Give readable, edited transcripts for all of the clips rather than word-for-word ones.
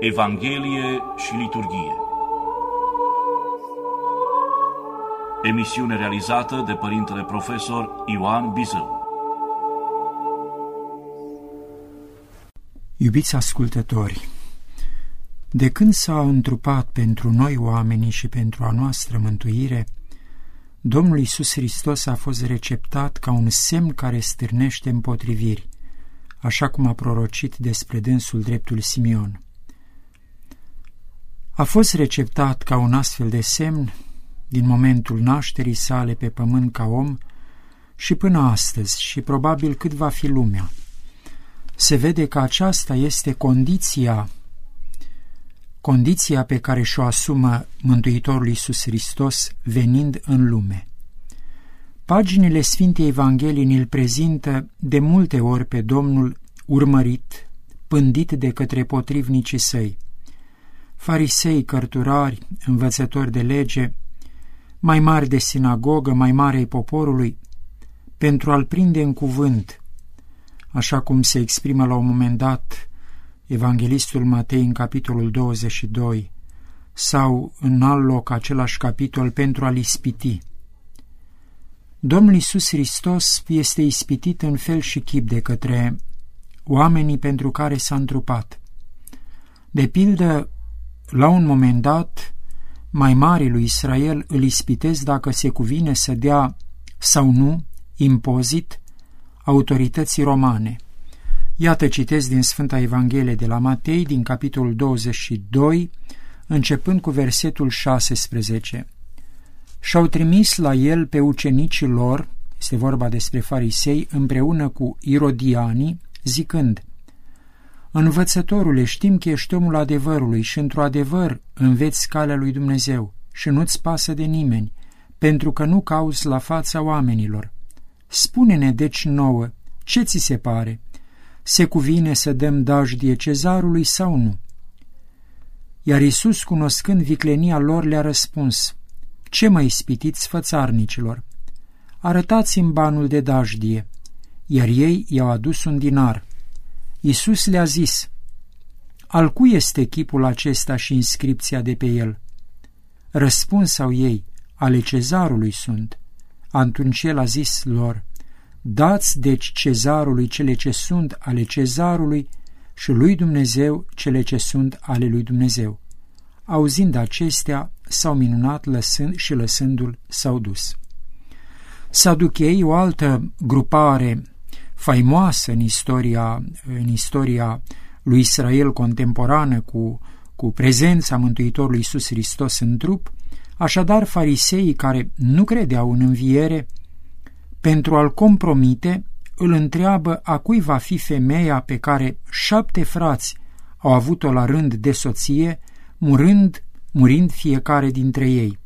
Evanghelie și liturghie. Emisiune realizată de părintele profesor Ioan Bizău. Iubiți ascultători, de când s-a întrupat pentru noi oamenii și pentru a noastră mântuire, Domnul Iisus Hristos a fost receptat ca un semn care stârnește împotriviri, așa cum a prorocit despre dânsul dreptul Simeon. A fost receptat ca un astfel de semn din momentul nașterii sale pe pământ ca om și până astăzi și probabil cât va fi lumea. Se vede că aceasta este condiția pe care și-o asumă Mântuitorul Iisus Hristos venind în lume. Paginile Sfintei Evanghelii ne-l prezintă de multe ori pe Domnul urmărit, pândit de către potrivnicii săi, farisei, cărturari, învățători de lege, mai mari de sinagogă, mai mari ai poporului, pentru a-l prinde în cuvânt, așa cum se exprimă la un moment dat evanghelistul Matei în capitolul 22 sau în alt loc același capitol, pentru a-l ispiti. Domnul Iisus Hristos este ispitit în fel și chip de către oamenii pentru care s-a întrupat. De pildă, la un moment dat, mai marii lui Israel îl ispitesc dacă se cuvine să dea sau nu impozit autorității romane. Iată, citesc din Sfânta Evanghelie de la Matei, din capitolul 22, începând cu versetul 16. Și-au trimis la el pe ucenicii lor, este vorba despre farisei, împreună cu irodianii, zicând: Învățătorule, știm că ești omul adevărului și într-o adevăr înveți calea lui Dumnezeu și nu-ți pasă de nimeni, pentru că nu cauți la fața oamenilor. Spune-ne deci nouă, ce ți se pare? Se cuvine să dăm dajdie cezarului sau nu? Iar Iisus, cunoscând viclenia lor, le-a răspuns: Ce mă ispitiți, fățarnicilor? Arătați-mi banul de dajdie. Iar ei i-au adus un dinar. Iisus le-a zis: Al cui este chipul acesta și inscripția de pe el? Răspunsau ei: Ale cezarului sunt. Atunci el a zis lor: Dați deci cezarului cele ce sunt ale cezarului și lui Dumnezeu cele ce sunt ale lui Dumnezeu. Auzind acestea, s-au minunat și lăsându-l s-au dus. Saducheii, o altă grupare faimoasă în istoria lui Israel contemporană cu prezența Mântuitorului Iisus Hristos în trup, așadar fariseii care nu credeau în înviere, pentru a-l compromite, îl întreabă a cui va fi femeia pe care 7 frați au avut-o la rând de soție, murind fiecare dintre ei.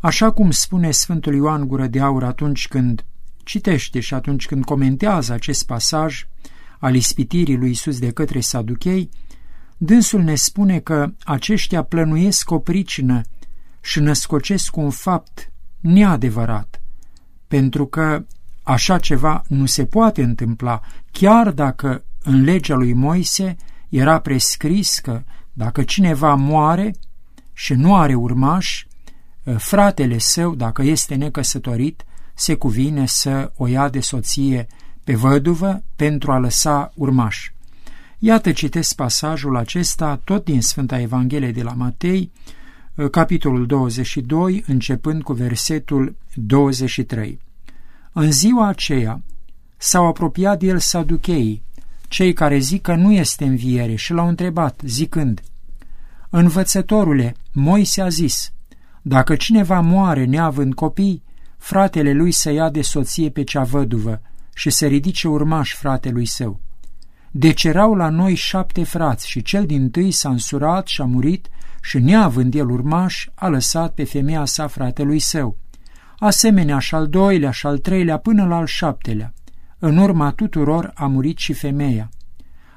Așa cum spune Sfântul Ioan Gură de Aur atunci când citește și atunci când comentează acest pasaj al ispitirii lui Iisus de către saduchei, dânsul ne spune că aceștia plănuiesc o pricină și născocesc un fapt neadevărat, pentru că așa ceva nu se poate întâmpla, chiar dacă în legea lui Moise era prescris că dacă cineva moare și nu are urmași, fratele său, dacă este necăsătorit, se cuvine să o ia de soție pe văduvă pentru a lăsa urmași. Iată, citesc pasajul acesta tot din Sfânta Evanghelie de la Matei, capitolul 22, începând cu versetul 23. În ziua aceea s-au apropiat de el saducheii, cei care zic că nu este înviere, și l-au întrebat, zicând: Învățătorule, Moise a zis, dacă cineva moare neavând copii, fratele lui să ia de soție pe cea văduvă și să ridice urmași fratelui său. Deci erau la noi 7 frați și cel dintâi s-a însurat și a murit și, neavând el urmași, a lăsat pe femeia sa fratelui său. Asemenea și al doilea și al treilea până la al 7-lea. În urma tuturor a murit și femeia.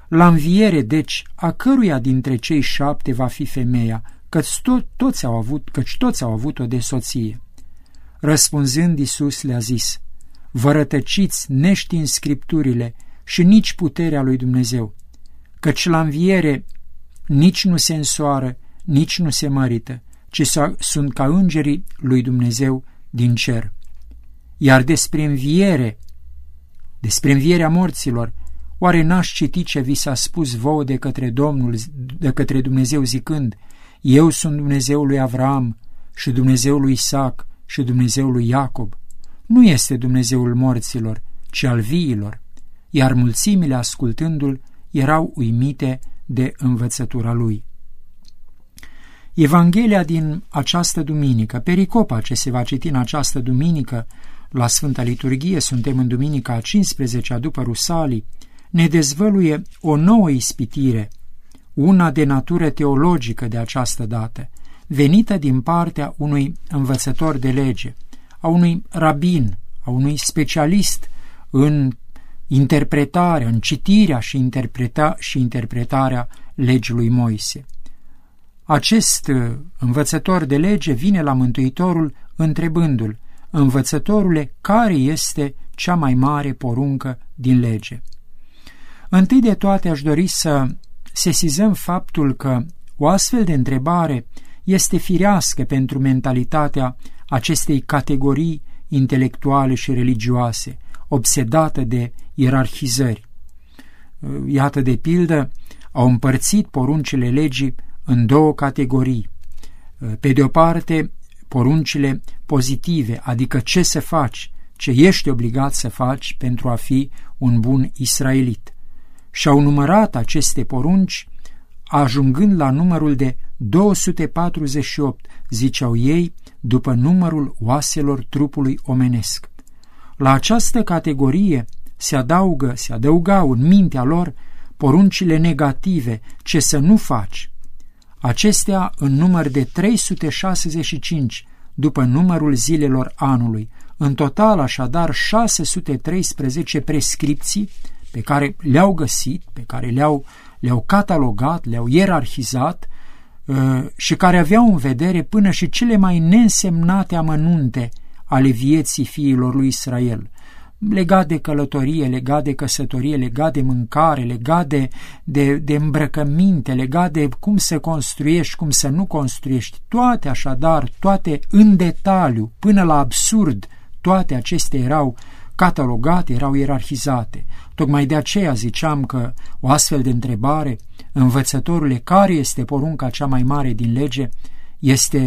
La înviere, deci, a căruia dintre cei 7 va fi femeia, căci toți au avut-o de soție? Răspunzând, Iisus le-a zis: Vă rătăciți neștiind Scripturile și nici puterea lui Dumnezeu, căci la înviere nici nu se însoară, nici nu se mărită, ci sunt ca îngerii lui Dumnezeu din cer. Iar despre înviere, despre învierea morților, oare n-aș citi ce vi s-a spus vouă de către Domnul, de către Dumnezeu zicând: Eu sunt Dumnezeul lui Avraam și Dumnezeul lui Isaac și Dumnezeul lui Iacob. Nu este Dumnezeul morților, ci al viilor. Iar mulțimile, ascultându-l, erau uimite de învățătura lui. Evanghelia din această duminică, pericopa ce se va citi în această duminică la Sfânta Liturghie, suntem în Duminica a XV-a după Rusalii, ne dezvăluie o nouă ispitire, una de natură teologică de această dată, venită din partea unui învățător de lege, a unui rabin, a unui specialist în interpretarea, în citirea și interpretarea legii lui Moise. Acest învățător de lege vine la Mântuitorul întrebându-l: Învățătorule, care este cea mai mare poruncă din lege? Întâi de toate aș dori să sesizăm faptul că o astfel de întrebare este firească pentru mentalitatea acestei categorii intelectuale și religioase, obsedată de ierarhizări. Iată, de pildă, au împărțit poruncile legii în două categorii. Pe de o parte, poruncile pozitive, adică ce să faci, ce ești obligat să faci pentru a fi un bun israelit. Și-au numărat aceste porunci, ajungând la numărul de 248, ziceau ei, după numărul oaselor trupului omenesc. La această categorie se adăugau în mintea lor poruncile negative, ce să nu faci, acestea în număr de 365, după numărul zilelor anului. În total, așadar, 613 prescripții pe care le-au găsit, pe care le-au catalogat, le-au ierarhizat și care aveau în vedere până și cele mai neînsemnate amănunte ale vieții fiilor lui Israel, legat de călătorie, legat de căsătorie, legat de mâncare, legat de îmbrăcăminte, legat de cum să construiești, cum să nu construiești. Toate, așadar, toate în detaliu, până la absurd, toate acestea erau catalogate, erau ierarhizate. Tocmai de aceea ziceam că o astfel de întrebare, învățătorule, care este porunca cea mai mare din lege,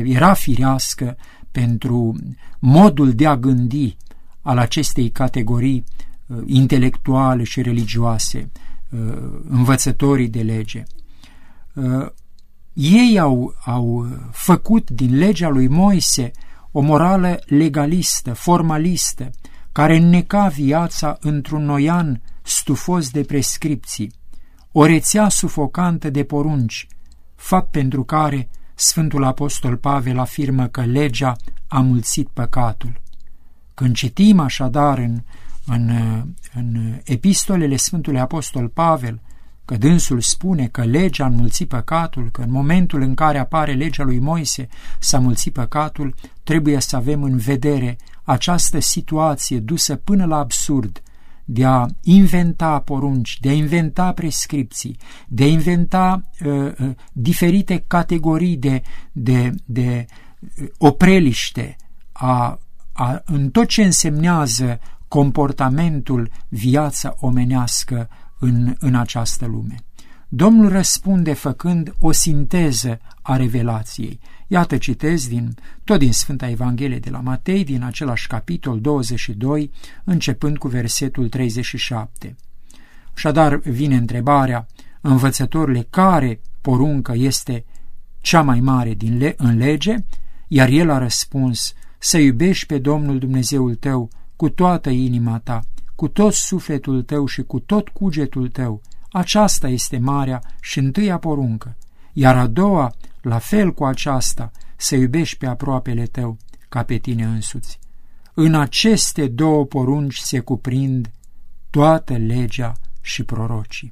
era firească pentru modul de a gândi al acestei categorii intelectuale și religioase, învățătorii de lege. Ei au făcut din legea lui Moise o morală legalistă, formalistă, care înneca viața într-un noian stufos de prescripții, o rețea sufocantă de porunci, fapt pentru care Sfântul Apostol Pavel afirmă că legea a mulțit păcatul. Când citim așadar în epistolele Sfântului Apostol Pavel că dânsul spune că legea a înmulțit păcatul, că în momentul în care apare legea lui Moise s-a mulțit păcatul, trebuie să avem în vedere această situație dusă până la absurd de a inventa porunci, de a inventa prescripții, de a inventa diferite categorii de opreliște în tot ce însemnează comportamentul, viața omenească în această lume. Domnul răspunde făcând o sinteză a revelației. Iată, citez tot din Sfânta Evanghelie de la Matei, din același capitol 22, începând cu versetul 37. Așadar vine întrebarea: învățătorule, care poruncă este cea mai mare în lege? Iar el a răspuns: să iubești pe Domnul Dumnezeul tău cu toată inima ta, cu tot sufletul tău și cu tot cugetul tău. Aceasta este marea și întâia poruncă. Iar a doua, la fel cu aceasta, să iubești pe aproapele tău ca pe tine însuți. În aceste două porunci se cuprind toată legea și prorocii.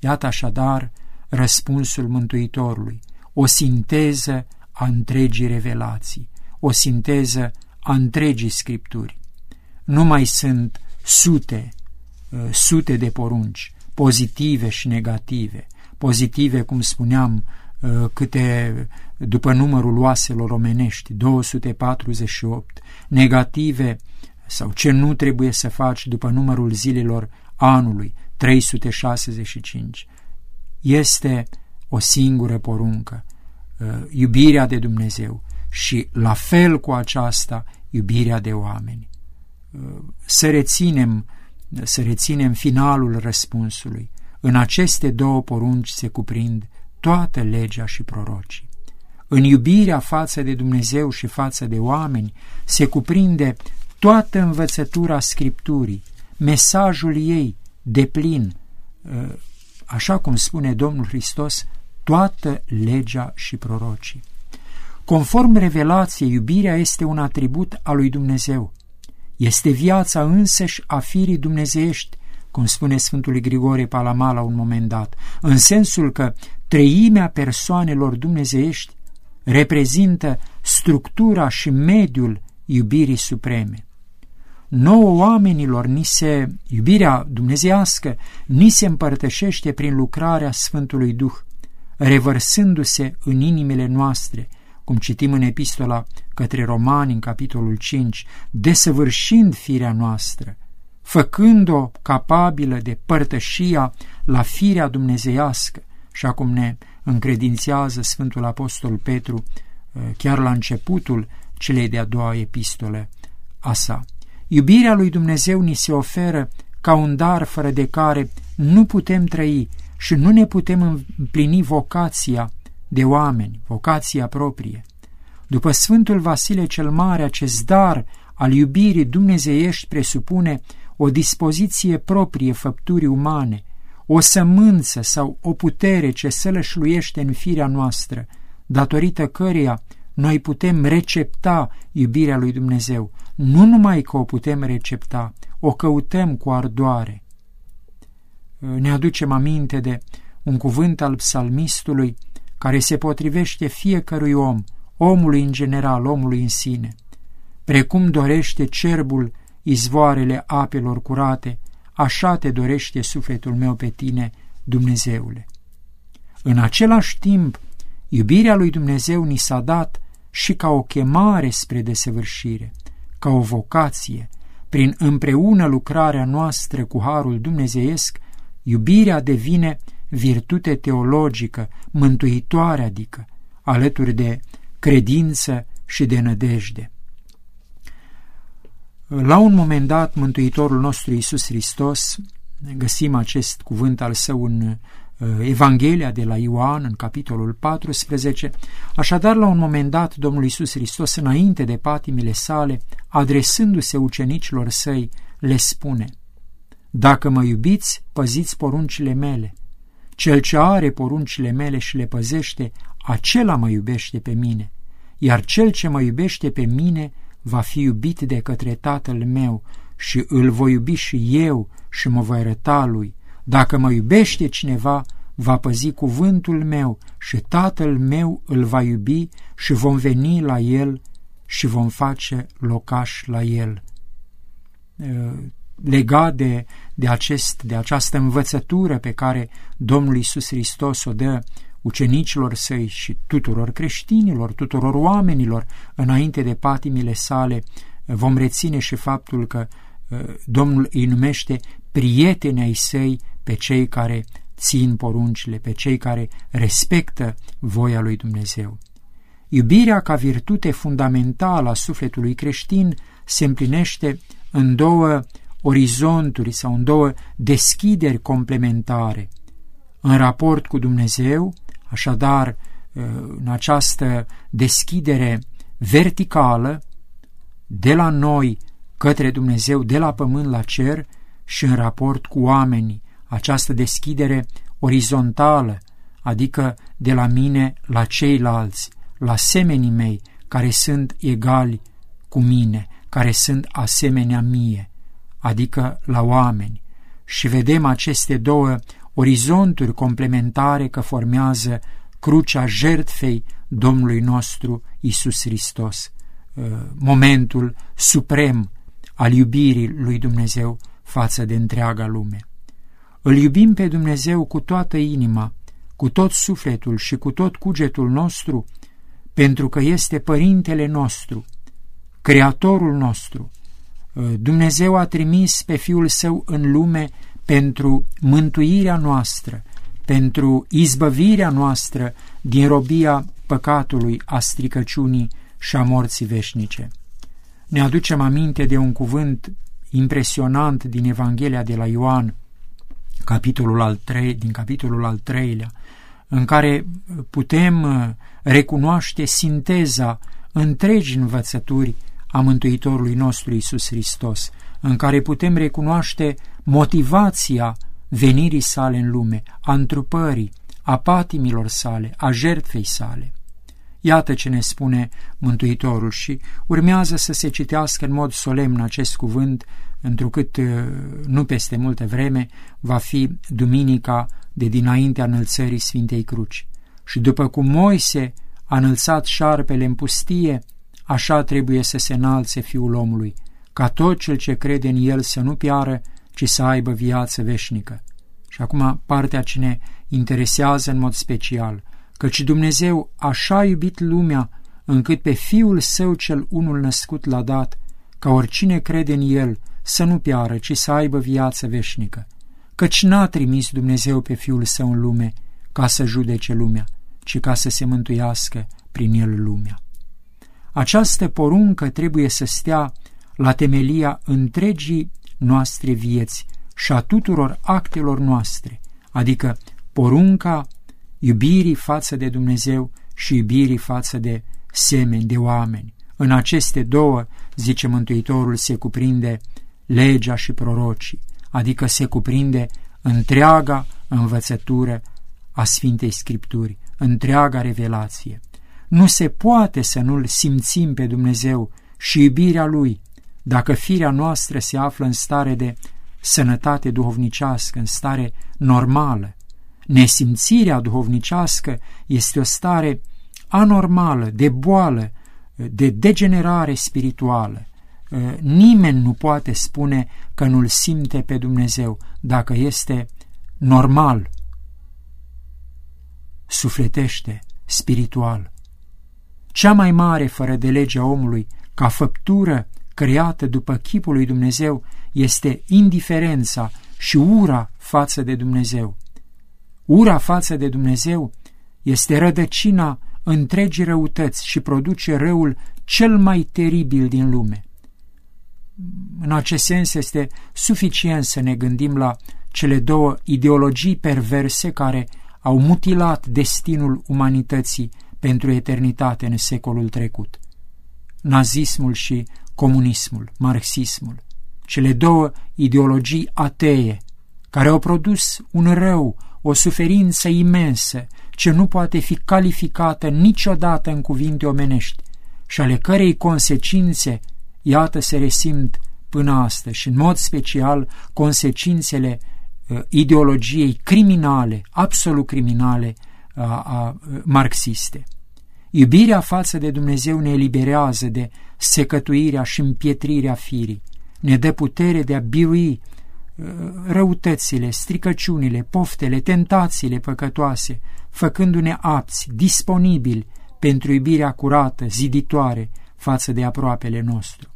Iată așadar răspunsul Mântuitorului, o sinteză a întregii revelații, o sinteză a întregii Scripturi. Nu mai sunt sute de porunci, pozitive și negative, pozitive, cum spuneam, câte după numărul oaselor omenești, 248, negative sau ce nu trebuie să faci după numărul zilelor anului, 365. Este o singură poruncă, iubirea de Dumnezeu și la fel cu aceasta iubirea de oameni. Să reținem finalul răspunsului. În aceste două porunci se cuprind toată legea și prorocii. În iubirea față de Dumnezeu și față de oameni se cuprinde toată învățătura Scripturii, mesajul ei deplin, așa cum spune Domnul Hristos, toată legea și prorocii. Conform revelației, iubirea este un atribut al lui Dumnezeu. Este viața însăși a firii dumnezeiești, cum spune Sfântul Grigore Palama la un moment dat, în sensul că treimea persoanelor dumnezeiești reprezintă structura și mediul iubirii supreme. Nouă oamenilor iubirea dumnezeiască ni se împărtășește prin lucrarea Sfântului Duh, revărsându-se în inimile noastre, cum citim în epistola către Romani, în capitolul 5, desăvârșind firea noastră, făcând-o capabilă de părtășia la firea dumnezeiască, așa cum ne încredințează Sfântul Apostol Petru chiar la începutul celei de-a doua epistole a sa. Iubirea lui Dumnezeu ni se oferă ca un dar fără de care nu putem trăi și nu ne putem împlini vocația de oameni, vocația proprie. După Sfântul Vasile cel Mare, acest dar al iubirii dumnezeiești presupune o dispoziție proprie făpturii umane, o sămânță sau o putere ce sălășluiește în firea noastră, datorită căreia noi putem recepta iubirea lui Dumnezeu. Nu numai că o putem recepta, o căutăm cu ardoare. Ne aducem aminte de un cuvânt al psalmistului care se potrivește fiecărui om, omului în general, omului în sine. Precum dorește cerbul izvoarele apelor curate, așa te dorește sufletul meu pe tine, Dumnezeule. În același timp, iubirea lui Dumnezeu ni s-a dat și ca o chemare spre desăvârșire, ca o vocație, prin împreună lucrarea noastră cu harul dumnezeiesc, iubirea devine virtute teologică, mântuitoare, adică, alături de credință și de nădejde. La un moment dat, Mântuitorul nostru Iisus Hristos, găsim acest cuvânt al său în Evanghelia de la Ioan, în capitolul 14, așadar, la un moment dat, Domnul Iisus Hristos, înainte de patimile sale, adresându-se ucenicilor săi, le spune: „Dacă mă iubiți, păziți poruncile mele. Cel ce are poruncile mele și le păzește, acela mă iubește pe mine. Iar cel ce mă iubește pe mine va fi iubit de către Tatăl meu și îl voi iubi și eu și mă voi arăta lui. Dacă mă iubește cineva, va păzi cuvântul meu și Tatăl meu îl va iubi și vom veni la el și vom face locaș la el.” Legat de această învățătură pe care Domnul Iisus Hristos o dă ucenicilor săi și tuturor creștinilor, tuturor oamenilor înainte de patimile sale, vom reține și faptul că Domnul îi numește prieteni ai săi pe cei care țin poruncile, pe cei care respectă voia lui Dumnezeu. Iubirea ca virtute fundamentală a sufletului creștin se împlinește în două orizonturi sau în două deschideri complementare. În raport cu Dumnezeu, așadar, în această deschidere verticală de la noi către Dumnezeu, de la pământ la cer, și în raport cu oamenii, această deschidere orizontală, adică de la mine la ceilalți, la semenii mei care sunt egali cu mine, care sunt asemenea mie, adică la oameni. Și vedem aceste două orizonturi complementare că formează crucea jertfei Domnului nostru Iisus Hristos, momentul suprem al iubirii lui Dumnezeu față de întreaga lume. Îl iubim pe Dumnezeu cu toată inima, cu tot sufletul și cu tot cugetul nostru, pentru că este Părintele nostru, Creatorul nostru. Dumnezeu a trimis pe Fiul Său în lume pentru mântuirea noastră, pentru izbăvirea noastră din robia păcatului, a stricăciunii și a morții veșnice. Ne aducem aminte de un cuvânt impresionant din Evanghelia de la Ioan, capitolul al treilea, în care putem recunoaște sinteza întregii învățături a Mântuitorului nostru Iisus Hristos, în care putem recunoaște motivația venirii sale în lume, a întrupării, a patimilor sale, a jertfei sale. Iată ce ne spune Mântuitorul și urmează să se citească în mod solemn acest cuvânt, întrucât nu peste multă vreme va fi duminica de dinaintea înălțării Sfintei Cruci. Și după cum Moise a înălțat șarpele în pustie, așa trebuie să se înalțe Fiul omului, ca tot cel ce crede în El să nu piară, ci să aibă viață veșnică. Și acum partea ce ne interesează în mod special, căci Dumnezeu așa a iubit lumea, încât pe Fiul Său cel unul născut l-a dat, ca oricine crede în El să nu piară, ci să aibă viață veșnică. Căci n-a trimis Dumnezeu pe Fiul Său în lume ca să judece lumea, ci ca să se mântuiască prin El lumea. Această poruncă trebuie să stea la temelia întregii noastre vieți și a tuturor actelor noastre, adică porunca iubirii față de Dumnezeu și iubirii față de semeni, de oameni. În aceste două, zice Mântuitorul, se cuprinde legea și prorocii, adică se cuprinde întreaga învățătură a Sfintei Scripturi, întreaga revelație. Nu se poate să nu-L simțim pe Dumnezeu și iubirea Lui, dacă firea noastră se află în stare de sănătate duhovnicească, în stare normală. Nesimțirea duhovnicească este o stare anormală, de boală, de degenerare spirituală. Nimeni nu poate spune că nu-L simte pe Dumnezeu dacă este normal, sufletește, spiritual. Cea mai mare fără de legea omului, ca făptură creată după chipul lui Dumnezeu, este indiferența și ura față de Dumnezeu. Ura față de Dumnezeu este rădăcina întregii răutăți și produce răul cel mai teribil din lume. În acest sens este suficient să ne gândim la cele două ideologii perverse care au mutilat destinul umanității pentru eternitate în secolul trecut. Nazismul și comunismul, marxismul, cele două ideologii atee care au produs un rău, o suferință imensă ce nu poate fi calificată niciodată în cuvinte omenești și ale cărei consecințe, iată, se resimt până astăzi și în mod special consecințele ideologiei criminale, absolut criminale, marxiste. Iubirea față de Dumnezeu ne eliberează de secătuirea și împietrirea firii, ne dă putere de a birui răutățile, stricăciunile, poftele, tentațiile păcătoase, făcându-ne apți, disponibili pentru iubirea curată, ziditoare față de aproapele nostru.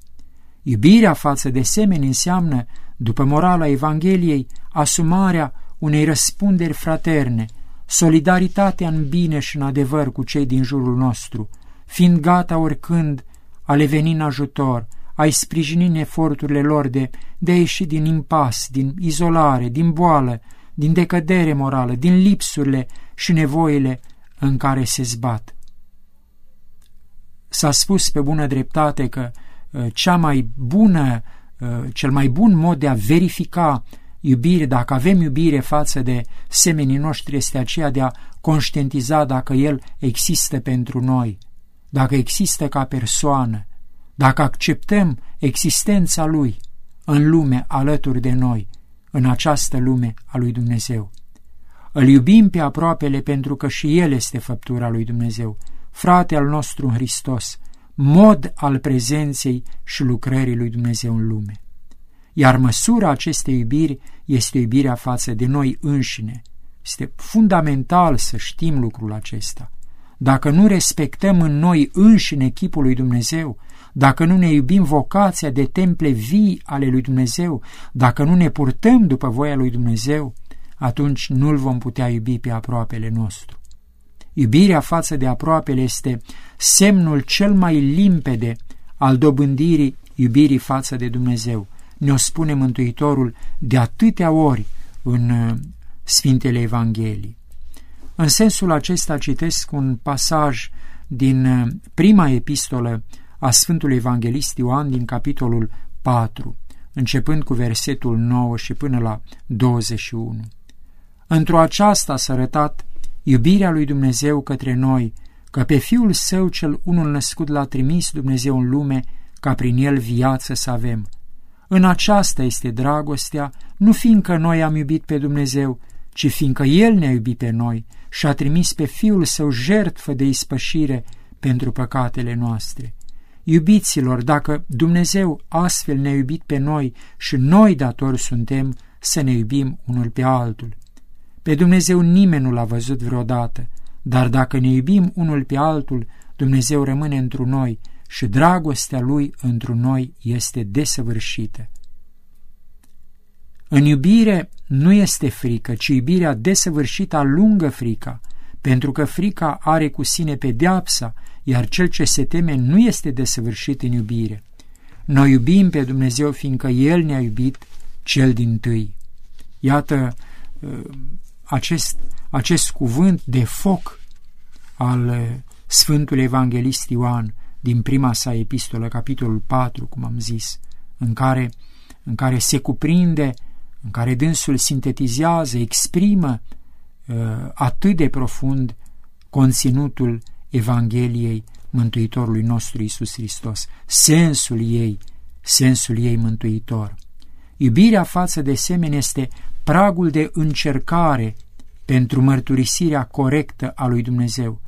Iubirea față de semeni înseamnă, după morala Evangheliei, asumarea unei răspunderi fraterne, solidaritatea în bine și în adevăr cu cei din jurul nostru, fiind gata oricând a le veni în ajutor, a-i sprijini în eforturile lor de a ieși din impas, din izolare, din boală, din decădere morală, din lipsurile și nevoile în care se zbat. S-a spus pe bună dreptate că cel mai bun mod de a verifica iubire, dacă avem iubire față de semenii noștri, este aceea de a conștientiza dacă el există pentru noi, dacă există ca persoană, dacă acceptăm existența lui în lume alături de noi, în această lume a lui Dumnezeu. Îl iubim pe aproapele pentru că și el este făptura lui Dumnezeu, frate al nostru în Hristos, mod al prezenței și lucrării lui Dumnezeu în lume. Iar măsura acestei iubiri este iubirea față de noi înșine, Este fundamental să știm lucrul acesta. Dacă nu respectăm în noi înșine chipul lui Dumnezeu, dacă nu ne iubim vocația de temple vii ale lui Dumnezeu, dacă nu ne purtăm după voia lui Dumnezeu, atunci nu-L vom putea iubi pe aproapele nostru. Iubirea față de aproapele este semnul cel mai limpede al dobândirii iubirii față de Dumnezeu. Ne-o spune Mântuitorul de atâtea ori în Sfintele Evanghelii. În sensul acesta citesc un pasaj din prima epistolă a Sfântului Evanghelist Ioan din capitolul 4, începând cu versetul 9 și până la 21. Într-o aceasta s-a arătat iubirea lui Dumnezeu către noi, că pe Fiul Său cel unul născut l-a trimis Dumnezeu în lume, ca prin El viață să avem. În aceasta este dragostea, nu fiindcă noi am iubit pe Dumnezeu, ci fiindcă El ne-a iubit pe noi și a trimis pe Fiul Său jertfă de ispășire pentru păcatele noastre. Iubiților, dacă Dumnezeu astfel ne-a iubit pe noi și noi datori suntem să ne iubim unul pe altul. Pe Dumnezeu nimeni nu l-a văzut vreodată, dar dacă ne iubim unul pe altul, Dumnezeu rămâne întru noi și dragostea Lui întru noi este desăvârșită. În iubire nu este frică, ci iubirea desăvârșită alungă frica, pentru că frica are cu sine pedeapsa, iar cel ce se teme nu este desăvârșit în iubire. Noi iubim pe Dumnezeu fiindcă El ne-a iubit cel dintâi. Iată acest cuvânt de foc al Sfântului Evanghelist Ioan din prima sa epistolă, capitolul 4, cum am zis, în care se cuprinde, în care dânsul sintetizează, exprimă atât de profund conținutul Evangheliei Mântuitorului nostru Iisus Hristos, sensul ei mântuitor. Iubirea față de semeni este pragul de încercare pentru mărturisirea corectă a lui Dumnezeu.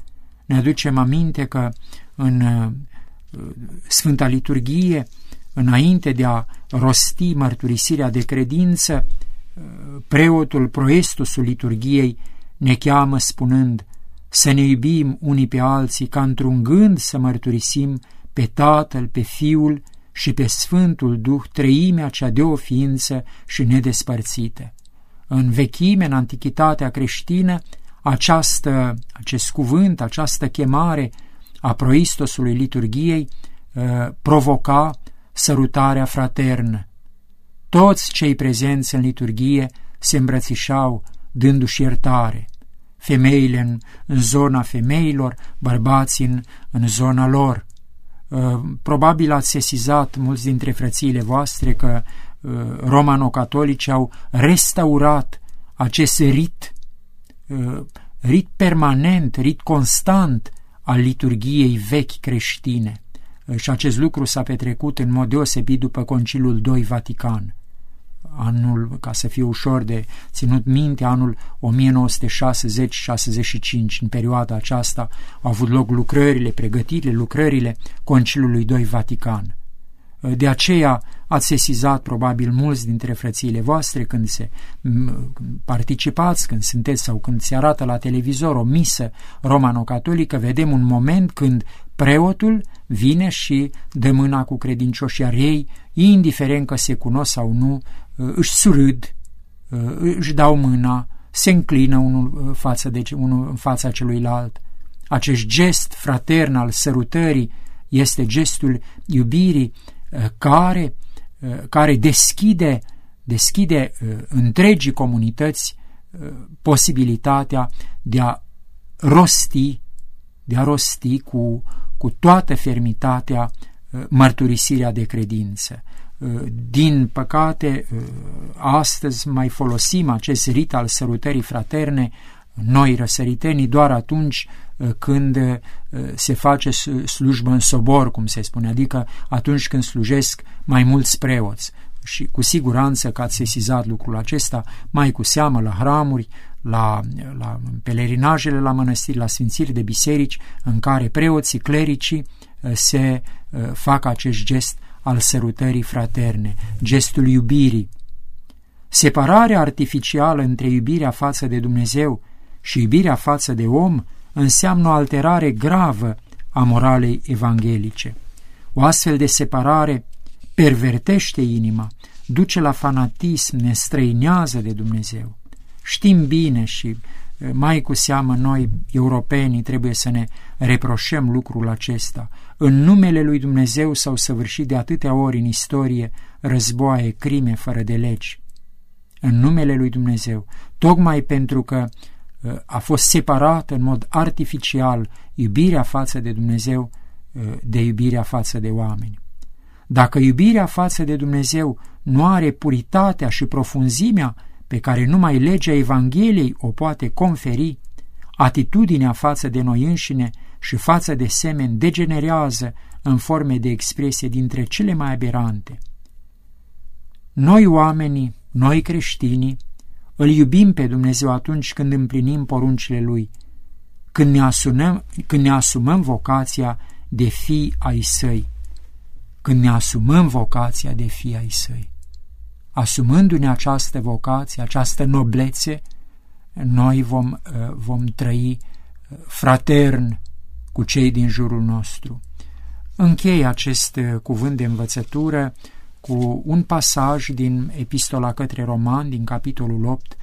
Ne aducem aminte că în Sfânta Liturghie, înainte de a rosti mărturisirea de credință, preotul, proestusul liturghiei ne cheamă spunând: să ne iubim unii pe alții ca într-un gând să mărturisim pe Tatăl, pe Fiul și pe Sfântul Duh, treimea cea de o ființă și nedespărțită. În vechime, în antichitatea creștină, acest cuvânt, această chemare a proistosului liturghiei provoca sărutarea fraternă. Toți cei prezenți în liturghie se îmbrățișau dându-și iertare. Femeile în zona femeilor, bărbații în zona lor. Probabil ați sesizat, mulți dintre frățiile voastre, că romano-catolici au restaurat acest rit permanent, rit constant al liturghiei vechi creștine. Și acest lucru s-a petrecut în mod deosebit după Conciliul II Vatican. Ca să fie ușor de ținut minte, anul 1960-65, în perioada aceasta, au avut loc pregătirile Conciliului II Vatican. De aceea ați sesizat probabil mulți dintre frățiile voastre când participați, când sunteți sau când se arată la televizor o misă romano-catolică, vedem un moment când preotul vine și dă mâna cu credincioșii, iar ei, indiferent că se cunosc sau nu, își surâd, își dau mâna, se înclină unul în fața celuilalt. Acest gest fratern al sărutării este gestul iubirii care deschide întregii comunități posibilitatea de a rosti cu toată fermitatea mărturisirea de credință. Din păcate, astăzi mai folosim acest rit al sărutării fraterne noi răsăritenii doar atunci când se face slujbă în sobor, cum se spune, adică atunci când slujesc mai mulți preoți. Și cu siguranță că ați sesizat lucrul acesta, mai cu seamă la hramuri, la pelerinajele la mănăstiri, la sfințiri de biserici, în care preoții, clericii se fac acest gest al sărutării fraterne, gestul iubirii. Separarea artificială între iubirea față de Dumnezeu și iubirea față de om înseamnă o alterare gravă a moralei evanghelice. O astfel de separare pervertește inima, duce la fanatism, ne străinează de Dumnezeu. Știm bine și mai cu seamă noi, europenii, trebuie să ne reproșăm lucrul acesta. În numele lui Dumnezeu s-au săvârșit de atâtea ori în istorie războaie, crime fără de legi. În numele lui Dumnezeu, tocmai pentru că a fost separată în mod artificial iubirea față de Dumnezeu de iubirea față de oameni. Dacă iubirea față de Dumnezeu nu are puritatea și profunzimea pe care numai legea Evangheliei o poate conferi, atitudinea față de noi înșine și față de semeni degenerează în forme de expresie dintre cele mai aberante. Noi oamenii, noi creștinii, îl iubim pe Dumnezeu atunci când împlinim poruncile Lui, când ne asumăm vocația de fii ai Săi, Asumându-ne această vocație, această noblețe, noi vom trăi fratern cu cei din jurul nostru. Închei acest cuvânt de învățătură cu un pasaj din Epistola către Romani, din capitolul 8,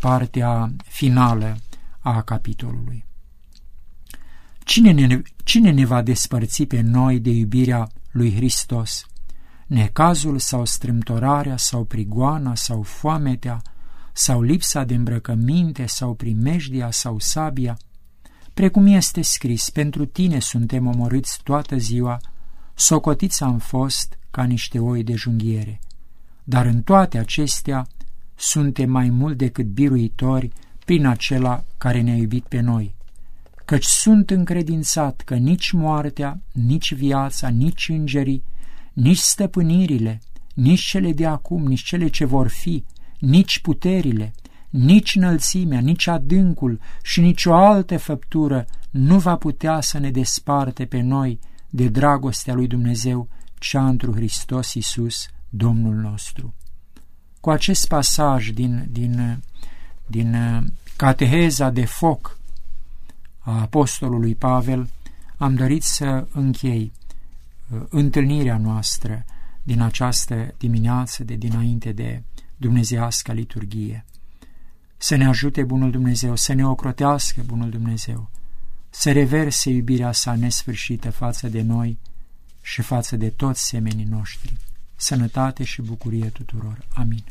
partea finală a capitolului. Cine ne va despărți pe noi de iubirea lui Hristos? Necazul sau strâmtorarea sau prigoana sau foametea sau lipsa de îmbrăcăminte sau primejdia sau sabia? Precum este scris, pentru tine suntem omorâți toată ziua, socotiți am fost ca niște oi de junghiere. Dar în toate acestea suntem mai mult decât biruitori prin acela care ne-a iubit pe noi. Căci sunt încredințat că nici moartea, nici viața, nici îngerii, nici stăpânirile, nici cele de acum, nici cele ce vor fi, nici puterile, nici înălțimea, nici adâncul și nicio altă făptură nu va putea să ne desparte pe noi de dragostea lui Dumnezeu, cea întru Hristos Iisus, Domnul nostru. Cu acest pasaj din cateheza de foc a apostolului Pavel am dorit să închei întâlnirea noastră din această dimineață de dinainte de dumnezeiasca liturghie. Să ne ajute bunul Dumnezeu, să ne ocrotească bunul Dumnezeu, să reverse iubirea sa nesfârșită față de noi și față de toți semenii noștri. Sănătate și bucurie tuturor. Amin.